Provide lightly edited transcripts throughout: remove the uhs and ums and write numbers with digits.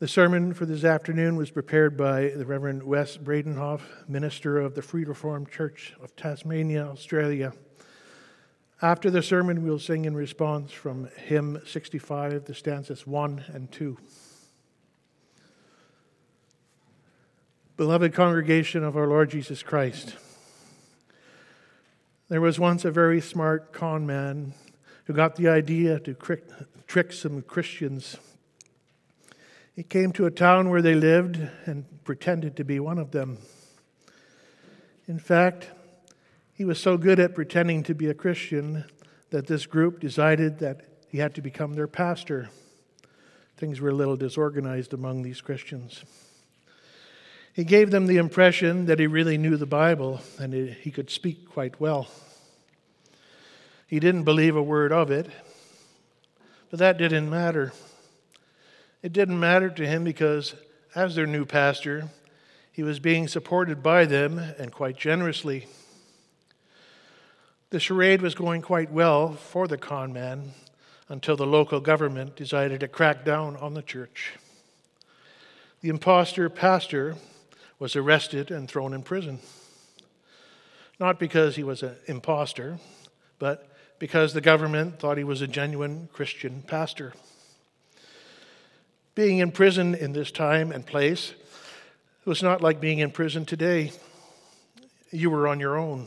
The sermon for this afternoon was prepared by the Reverend Wes Bradenhoff, minister of the Free Reformed Church of Tasmania, Australia. After the sermon, we'll sing in response from hymn 65, the stanzas 1 and 2. Beloved congregation of our Lord Jesus Christ, there was once a very smart con man who got the idea to trick some Christians. He came to a town where they lived and pretended to be one of them. In fact, he was so good at pretending to be a Christian that this group decided that he had to become their pastor. Things were a little disorganized among these Christians. He gave them the impression that he really knew the Bible and he could speak quite well. He didn't believe a word of it, but that didn't matter. It didn't matter to him because, as their new pastor, he was being supported by them and quite generously. The charade was going quite well for the con man until the local government decided to crack down on the church. The imposter pastor was arrested and thrown in prison. Not because he was an imposter, but because the government thought he was a genuine Christian pastor. Being in prison in this time and place was not like being in prison today. You were on your own.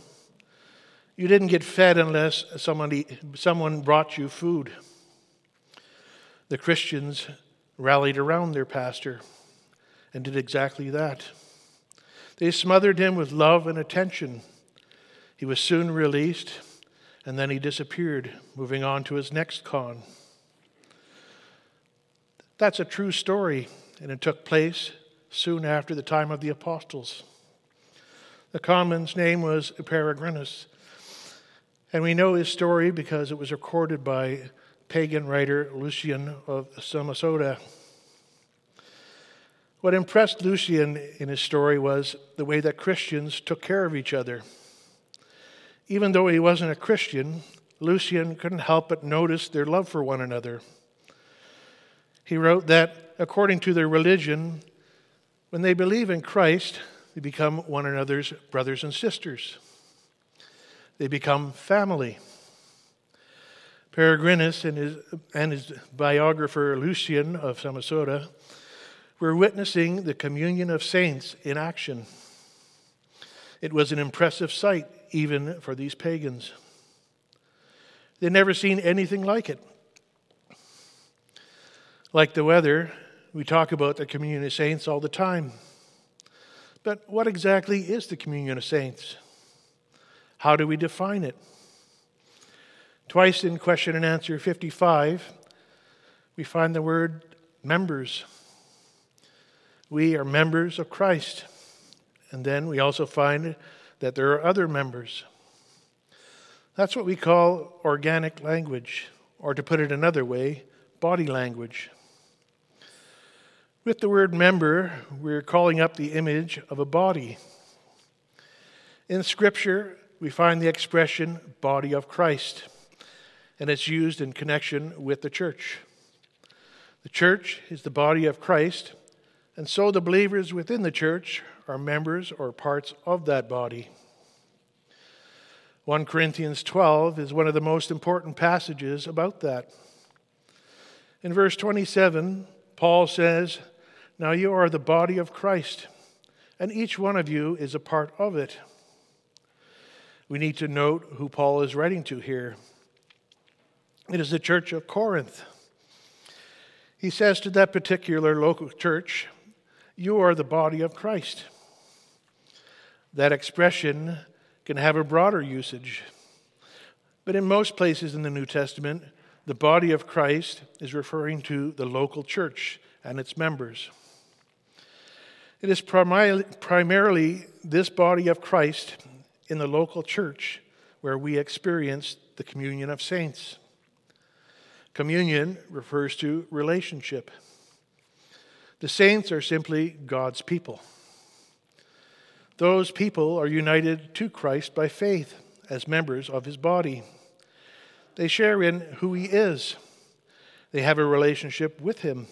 You didn't get fed unless someone brought you food. The Christians rallied around their pastor and did exactly that. They smothered him with love and attention. He was soon released, and then he disappeared, moving on to his next con. That's a true story, and it took place soon after the time of the apostles. The common's name was Peregrinus, and we know his story because it was recorded by pagan writer Lucian of Samosata. What impressed Lucian in his story was the way that Christians took care of each other. Even though he wasn't a Christian, Lucian couldn't help but notice their love for one another. He wrote that, according to their religion, when they believe in Christ, they become one another's brothers and sisters. They become family. Peregrinus and his biographer Lucian of Samosata were witnessing the communion of saints in action. It was an impressive sight, even for these pagans. They'd never seen anything like it. Like the weather, we talk about the communion of saints all the time. But what exactly is the communion of saints? How do we define it? Twice in question and answer 55, we find the word members. We are members of Christ. And then we also find that there are other members. That's what we call organic language, or to put it another way, body language. With the word member, we're calling up the image of a body. In Scripture, we find the expression body of Christ, and it's used in connection with the church. The church is the body of Christ, and so the believers within the church are members or parts of that body. 1 Corinthians 12 is one of the most important passages about that. In verse 27, Paul says, "Now you are the body of Christ, and each one of you is a part of it." We need to note who Paul is writing to here. It is the church of Corinth. He says to that particular local church, "You are the body of Christ." That expression can have a broader usage, but in most places in the New Testament, the body of Christ is referring to the local church and its members. It is primarily this body of Christ in the local church where we experience the communion of saints. Communion refers to relationship. The saints are simply God's people. Those people are united to Christ by faith as members of his body. They share in who he is. They have a relationship with him.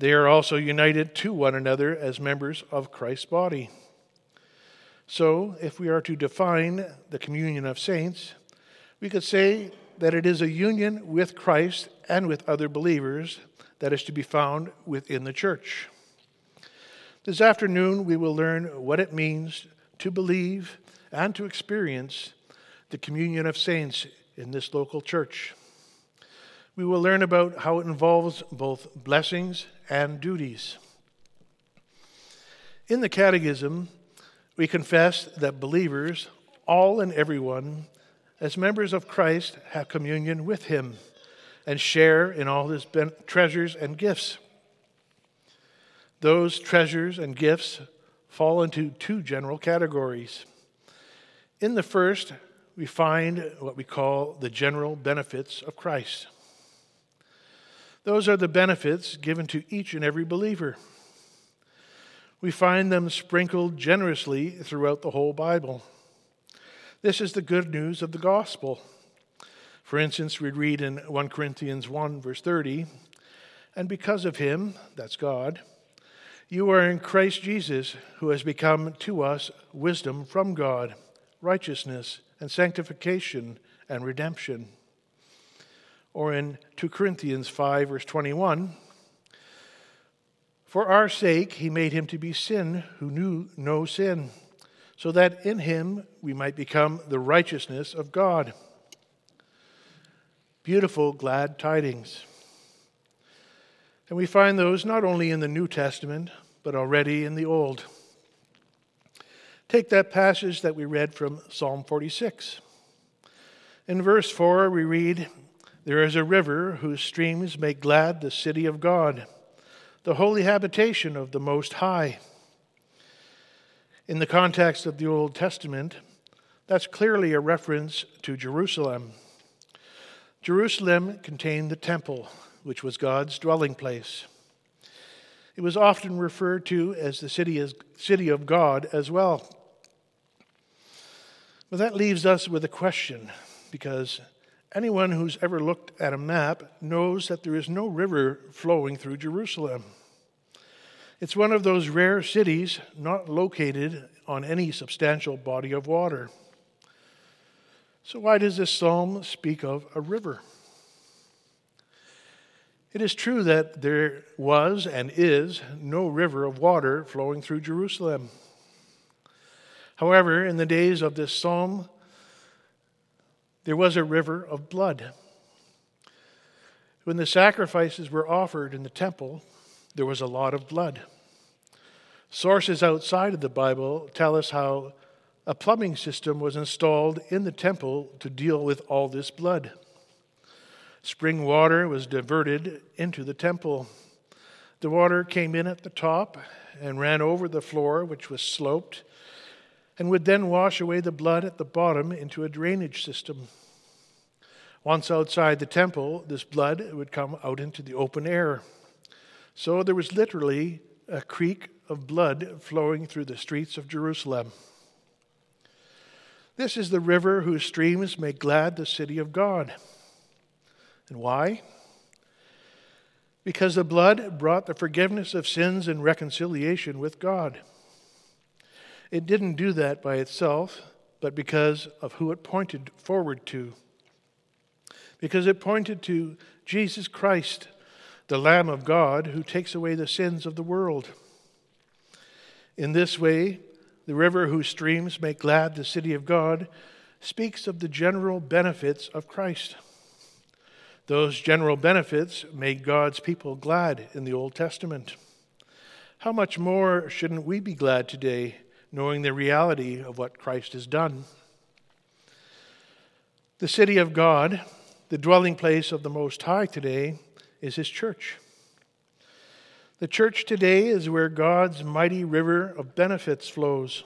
They are also united to one another as members of Christ's body. So, if we are to define the communion of saints, we could say that it is a union with Christ and with other believers that is to be found within the church. This afternoon, we will learn what it means to believe and to experience the communion of saints in this local church. We will learn about how it involves both blessings and duties. In the Catechism, we confess that believers, all and everyone, as members of Christ, have communion with him and share in all his treasures and gifts. Those treasures and gifts fall into two general categories. In the first, we find what we call the general benefits of Christ. Those are the benefits given to each and every believer. We find them sprinkled generously throughout the whole Bible. This is the good news of the gospel. For instance, we read in 1 Corinthians 1, verse 30, "And because of him," that's God, "you are in Christ Jesus, who has become to us wisdom from God, righteousness and sanctification and redemption." Or in 2 Corinthians 5, verse 21, "For our sake he made him to be sin who knew no sin, so that in him we might become the righteousness of God." Beautiful, glad tidings. And we find those not only in the New Testament, but already in the Old. Take that passage that we read from Psalm 46. In verse 4 we read, "There is a river whose streams make glad the city of God, the holy habitation of the Most High." In the context of the Old Testament, that's clearly a reference to Jerusalem. Jerusalem contained the temple, which was God's dwelling place. It was often referred to as the city of God as well. But that leaves us with a question, because anyone who's ever looked at a map knows that there is no river flowing through Jerusalem. It's one of those rare cities not located on any substantial body of water. So why does this psalm speak of a river? It is true that there was and is no river of water flowing through Jerusalem. However, in the days of this psalm, there was a river of blood. When the sacrifices were offered in the temple, there was a lot of blood. Sources outside of the Bible tell us how a plumbing system was installed in the temple to deal with all this blood. Spring water was diverted into the temple. The water came in at the top and ran over the floor, which was sloped, and would then wash away the blood at the bottom into a drainage system. Once outside the temple, this blood would come out into the open air. So there was literally a creek of blood flowing through the streets of Jerusalem. This is the river whose streams make glad the city of God. And why? Because the blood brought the forgiveness of sins and reconciliation with God. It didn't do that by itself, but because of who it pointed forward to. Because it pointed to Jesus Christ, the Lamb of God, who takes away the sins of the world. In this way, the river whose streams make glad the city of God speaks of the general benefits of Christ. Those general benefits made God's people glad in the Old Testament. How much more shouldn't we be glad today, knowing the reality of what Christ has done? The city of God, the dwelling place of the Most High today, is his church. The church today is where God's mighty river of benefits flows.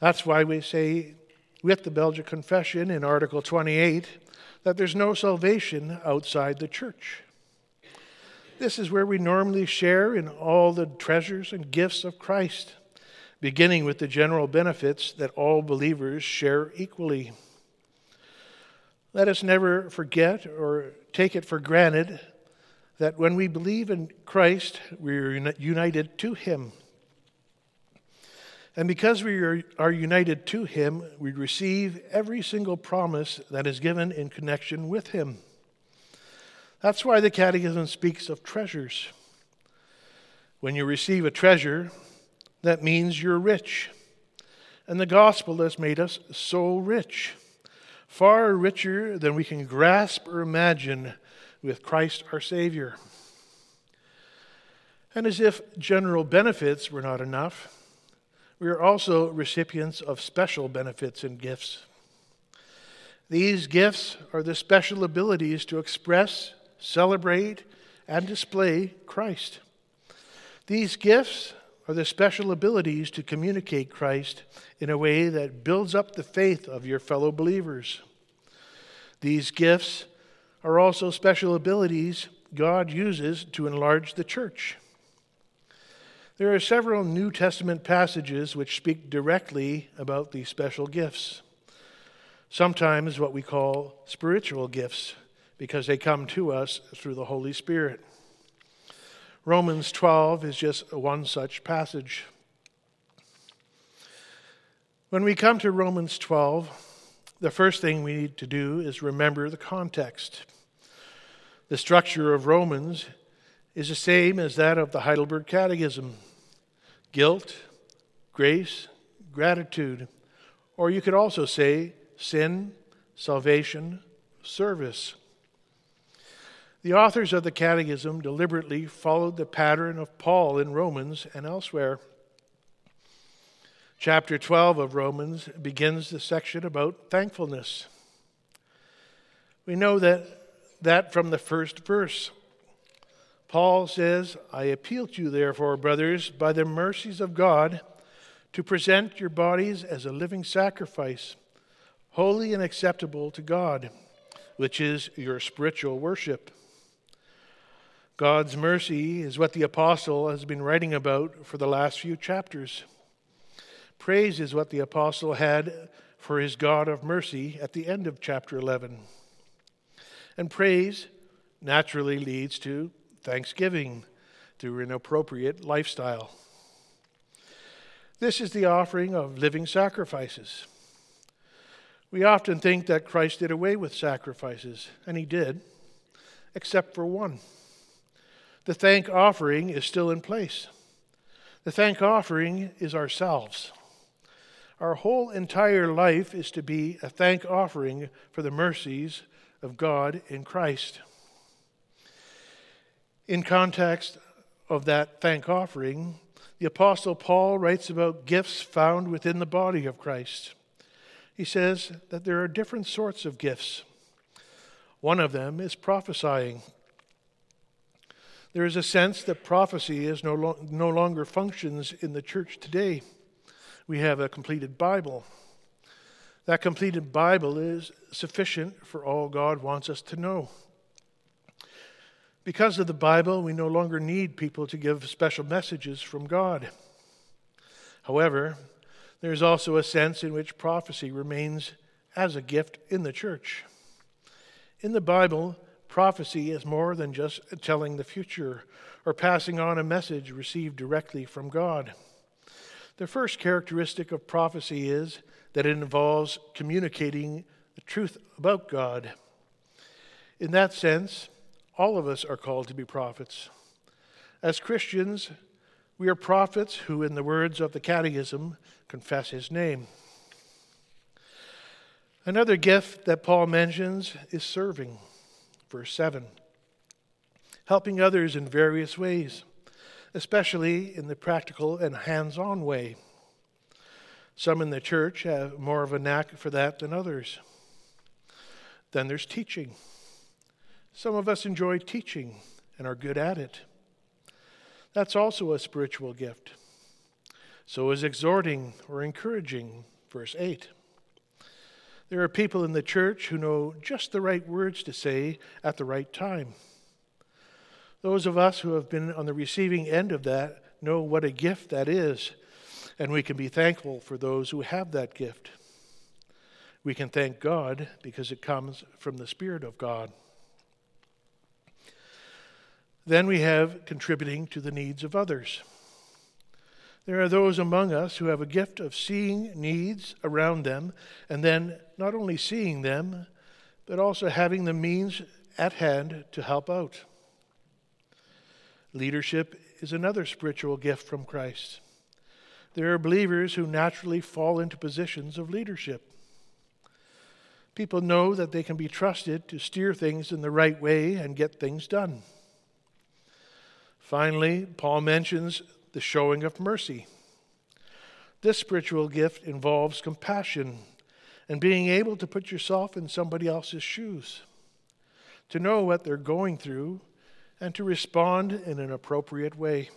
That's why we say with the Belgic Confession in Article 28 that there's no salvation outside the church. This is where we normally share in all the treasures and gifts of Christ, beginning with the general benefits that all believers share equally. Let us never forget or take it for granted that when we believe in Christ, we are united to him. And because we are united to him, we receive every single promise that is given in connection with him. That's why the Catechism speaks of treasures. When you receive a treasure, that means you're rich. And the gospel has made us so rich, far richer than we can grasp or imagine with Christ our Savior. And as if general benefits were not enough, we are also recipients of special benefits and gifts. These gifts are the special abilities to express, celebrate, and display Christ. These gifts are the special abilities to communicate Christ in a way that builds up the faith of your fellow believers. These gifts are also special abilities God uses to enlarge the church. There are several New Testament passages which speak directly about these special gifts, sometimes what we call spiritual gifts, because they come to us through the Holy Spirit. Romans 12 is just one such passage. When we come to Romans 12, the first thing we need to do is remember the context. The structure of Romans is the same as that of the Heidelberg Catechism: guilt, grace, gratitude, or you could also say sin, salvation, service. The authors of the Catechism deliberately followed the pattern of Paul in Romans and elsewhere. Chapter 12 of Romans begins the section about thankfulness. We know that from the first verse. Paul says, "I appeal to you, therefore, brothers, by the mercies of God, to present your bodies as a living sacrifice, holy and acceptable to God, which is your spiritual worship." God's mercy is what the apostle has been writing about for the last few chapters. Praise is what the apostle had for his God of mercy at the end of chapter 11. And praise naturally leads to thanksgiving through an appropriate lifestyle. This is the offering of living sacrifices. We often think that Christ did away with sacrifices, and he did, except for one. The thank offering is still in place. The thank offering is ourselves. Our whole entire life is to be a thank offering for the mercies of God in Christ. In context of that thank offering, the Apostle Paul writes about gifts found within the body of Christ. He says that there are different sorts of gifts. One of them is prophesying. There is a sense that prophecy is no longer functions in the church today. We have a completed Bible. That completed Bible is sufficient for all God wants us to know. Because of the Bible, we no longer need people to give special messages from God. However, there is also a sense in which prophecy remains as a gift in the church. In the Bible, prophecy is more than just telling the future or passing on a message received directly from God. The first characteristic of prophecy is that it involves communicating the truth about God. In that sense, all of us are called to be prophets. As Christians, we are prophets who, in the words of the Catechism, confess his name. Another gift that Paul mentions is serving. Verse 7, helping others in various ways, especially in the practical and hands-on way. Some in the church have more of a knack for that than others. Then there's teaching. Some of us enjoy teaching and are good at it. That's also a spiritual gift. So is exhorting or encouraging. Verse 8. There are people in the church who know just the right words to say at the right time. Those of us who have been on the receiving end of that know what a gift that is, and we can be thankful for those who have that gift. We can thank God because it comes from the Spirit of God. Then we have contributing to the needs of others. There are those among us who have a gift of seeing needs around them, and then not only seeing them, but also having the means at hand to help out. Leadership is another spiritual gift from Christ. There are believers who naturally fall into positions of leadership. People know that they can be trusted to steer things in the right way and get things done. Finally, Paul mentions the showing of mercy. This spiritual gift involves compassion and being able to put yourself in somebody else's shoes, to know what they're going through, and to respond in an appropriate way.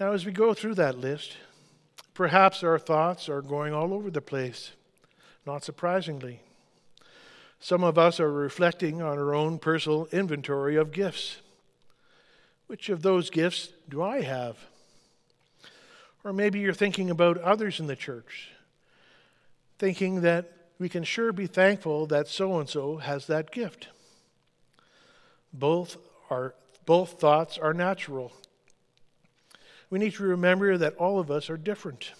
Now, as we go through that list, perhaps our thoughts are going all over the place, not surprisingly. Some of us are reflecting on our own personal inventory of gifts. Which of those gifts do I have? Or maybe you're thinking about others in the church, thinking that we can sure be thankful that so-and-so has that gift. Both thoughts are natural. We need to remember that all of us are different.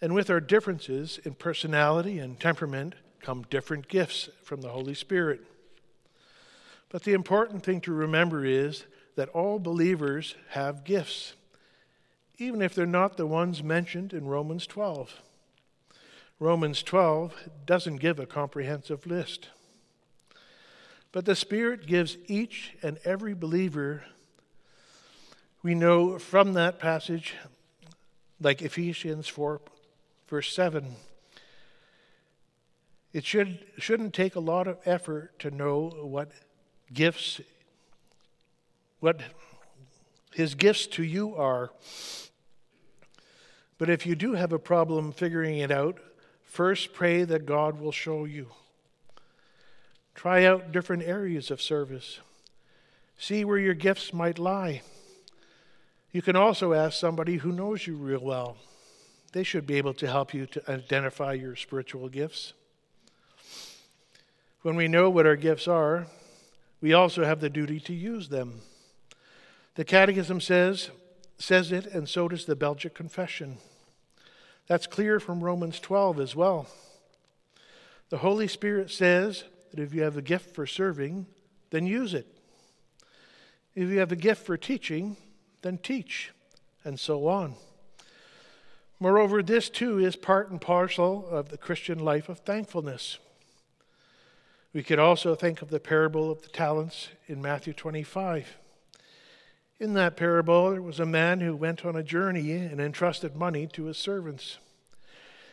And with our differences in personality and temperament come different gifts from the Holy Spirit. But the important thing to remember is that all believers have gifts, even if they're not the ones mentioned in Romans 12. Romans 12 doesn't give a comprehensive list. But the Spirit gives each and every believer, we know from that passage, like Ephesians 4, verse 7, it shouldn't take a lot of effort to know what his gifts to you are. But if you do have a problem figuring it out, first, pray that God will show you. Try out different areas of service. See where your gifts might lie. You can also ask somebody who knows you real well. They should be able to help you to identify your spiritual gifts. When we know what our gifts are, we also have the duty to use them. The Catechism says it, and so does the Belgic Confession. That's clear from Romans 12 as well. The Holy Spirit says that if you have a gift for serving, then use it. If you have a gift for teaching, then teach, and so on. Moreover, this too is part and parcel of the Christian life of thankfulness. We could also think of the parable of the talents in Matthew 25. In that parable, there was a man who went on a journey and entrusted money to his servants.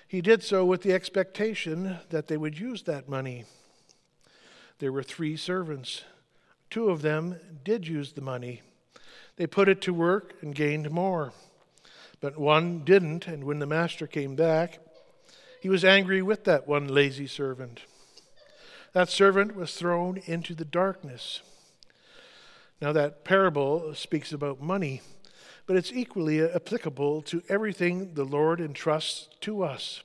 He did so with the expectation that they would use that money. There were three servants. Two of them did use the money. They put it to work and gained more. But one didn't, and when the master came back, he was angry with that one lazy servant. That servant was thrown into the darkness. Now, that parable speaks about money, but it's equally applicable to everything the Lord entrusts to us,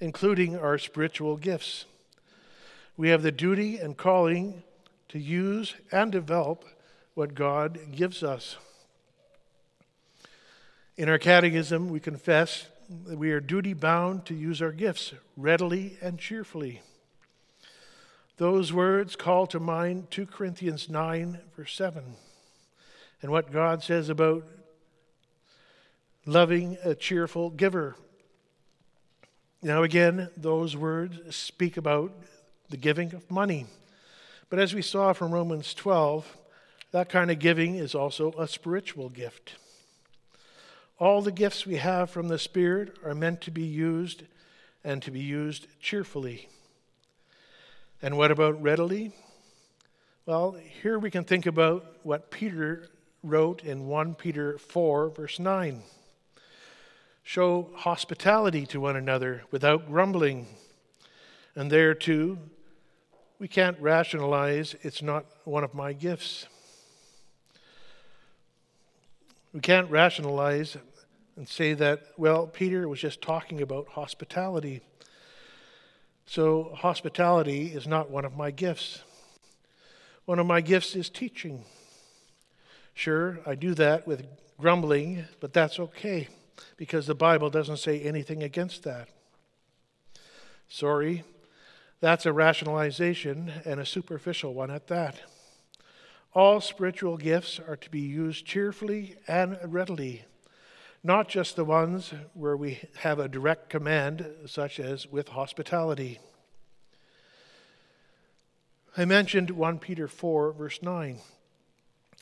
including our spiritual gifts. We have the duty and calling to use and develop what God gives us. In our catechism, we confess that we are duty-bound to use our gifts readily and cheerfully. Those words call to mind 2 Corinthians 9, verse 7, and what God says about loving a cheerful giver. Now again, those words speak about the giving of money. But as we saw from Romans 12, that kind of giving is also a spiritual gift. All the gifts we have from the Spirit are meant to be used and to be used cheerfully. And what about readily? Well, here we can think about what Peter wrote in 1 Peter 4, verse 9. Show hospitality to one another without grumbling. And there, too, we can't rationalize it's not one of my gifts. We can't rationalize and say that, well, Peter was just talking about hospitality. So hospitality is not one of my gifts. One of my gifts is teaching. Sure, I do that with grumbling, but that's okay, because the Bible doesn't say anything against that. Sorry, that's a rationalization and a superficial one at that. All spiritual gifts are to be used cheerfully and readily, not just the ones where we have a direct command, such as with hospitality. I mentioned 1 Peter 4, verse 9.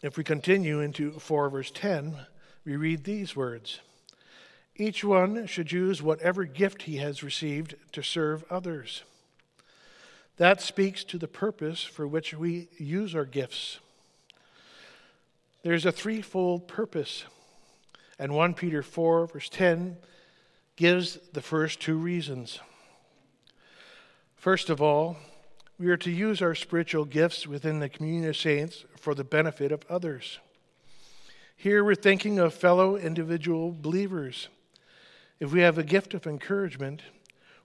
If we continue into 4, verse 10, we read these words. Each one should use whatever gift he has received to serve others. That speaks to the purpose for which we use our gifts. There's a threefold purpose, and 1 Peter 4, verse 10, gives the first two reasons. First of all, we are to use our spiritual gifts within the communion of saints for the benefit of others. Here we're thinking of fellow individual believers. If we have a gift of encouragement,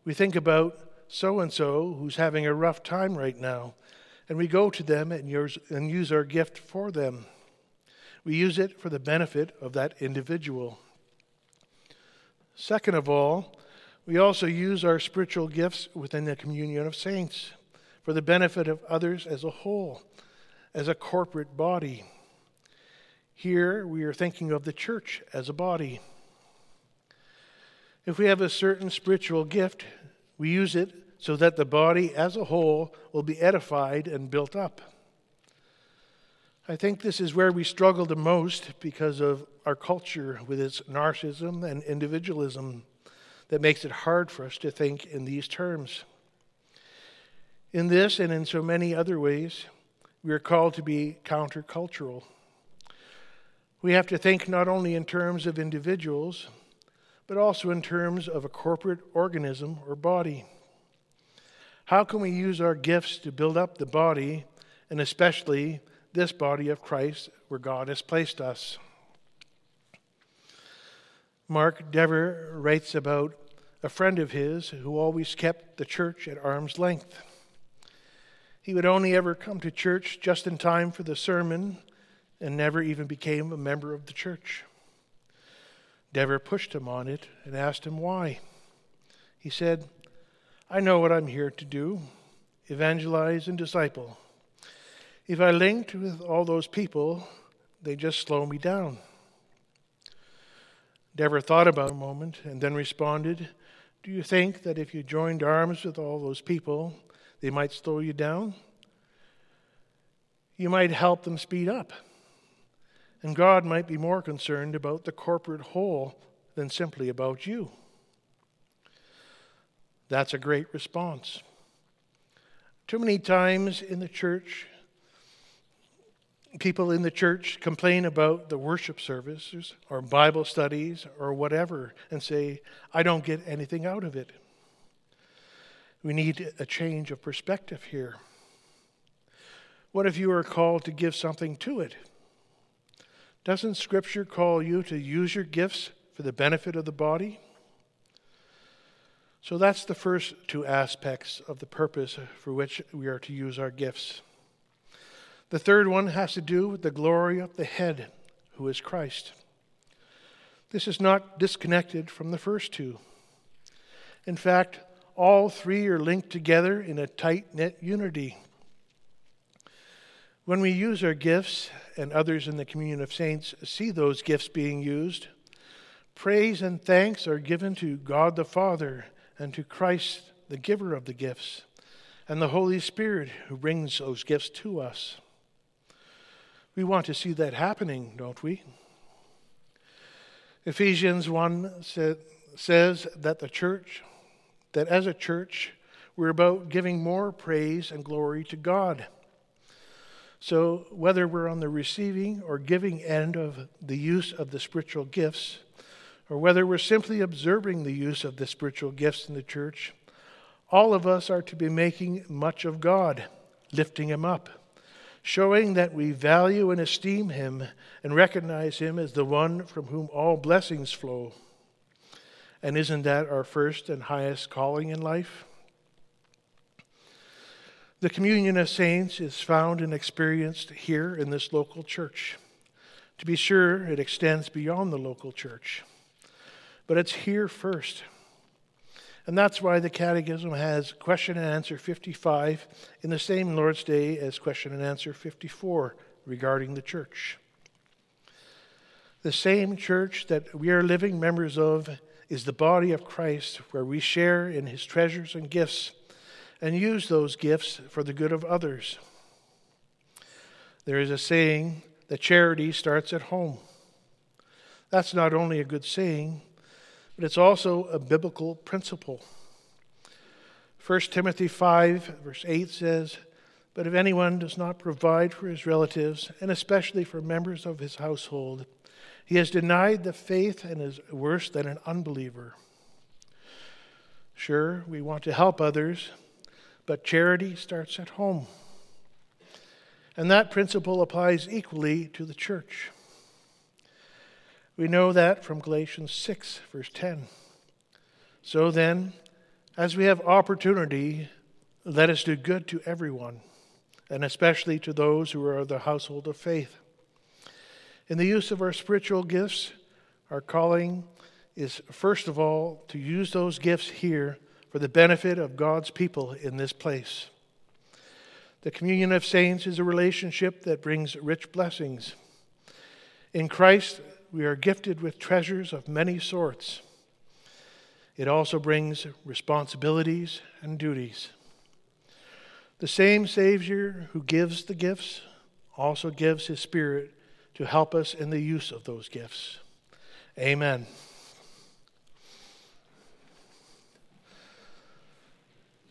we think about so-and-so who's having a rough time right now, and we go to them and use our gift for them. We use it for the benefit of that individual. Second of all, we also use our spiritual gifts within the communion of saints for the benefit of others as a whole, as a corporate body. Here we are thinking of the church as a body. If we have a certain spiritual gift, we use it so that the body as a whole will be edified and built up. I think this is where we struggle the most because of our culture with its narcissism and individualism that makes it hard for us to think in these terms. In this and in so many other ways, we are called to be countercultural. We have to think not only in terms of individuals, but also in terms of a corporate organism or body. How can we use our gifts to build up the body, and especially this body of Christ where God has placed us? Mark Dever writes about a friend of his who always kept the church at arm's length. He would only ever come to church just in time for the sermon and never even became a member of the church. Dever pushed him on it and asked him why. He said, I know what I'm here to do, evangelize and disciple. If I linked with all those people, they just slow me down. Dever thought about it a moment and then responded, do you think that if you joined arms with all those people, they might slow you down? You might help them speed up. And God might be more concerned about the corporate whole than simply about you. That's a great response. Too many times in the church, people in the church complain about the worship services or Bible studies or whatever and say, I don't get anything out of it. We need a change of perspective here. What if you are called to give something to it? Doesn't Scripture call you to use your gifts for the benefit of the body? So that's the first two aspects of the purpose for which we are to use our gifts. The third one has to do with the glory of the head, who is Christ. This is not disconnected from the first two. In fact, all three are linked together in a tight-knit unity. When we use our gifts, and others in the communion of saints see those gifts being used, praise and thanks are given to God the Father and to Christ, the giver of the gifts, and the Holy Spirit who brings those gifts to us. We want to see that happening, don't we? Ephesians 1 says that as a church, we're about giving more praise and glory to God. So whether we're on the receiving or giving end of the use of the spiritual gifts, or whether we're simply observing the use of the spiritual gifts in the church, all of us are to be making much of God, lifting him up, showing that we value and esteem him and recognize him as the one from whom all blessings flow. And isn't that our first and highest calling in life? The communion of saints is found and experienced here in this local church. To be sure, it extends beyond the local church, but it's here first. And that's why the Catechism has question and answer 55 in the same Lord's Day as question and answer 54 regarding the church. The same church that we are living members of is the body of Christ, where we share in his treasures and gifts and use those gifts for the good of others. There is a saying that charity starts at home. That's not only a good saying, but it's also a biblical principle. 1 Timothy 5, verse 8 says, "But if anyone does not provide for his relatives, and especially for members of his household, he has denied the faith and is worse than an unbeliever." Sure, we want to help others, but charity starts at home. And that principle applies equally to the church. We know that from Galatians 6, verse 10. "So then, as we have opportunity, let us do good to everyone, and especially to those who are of the household of faith." In the use of our spiritual gifts, our calling is, first of all, to use those gifts here for the benefit of God's people in this place. The communion of saints is a relationship that brings rich blessings. In Christ, we are gifted with treasures of many sorts. It also brings responsibilities and duties. The same Savior who gives the gifts also gives his Spirit to help us in the use of those gifts. Amen.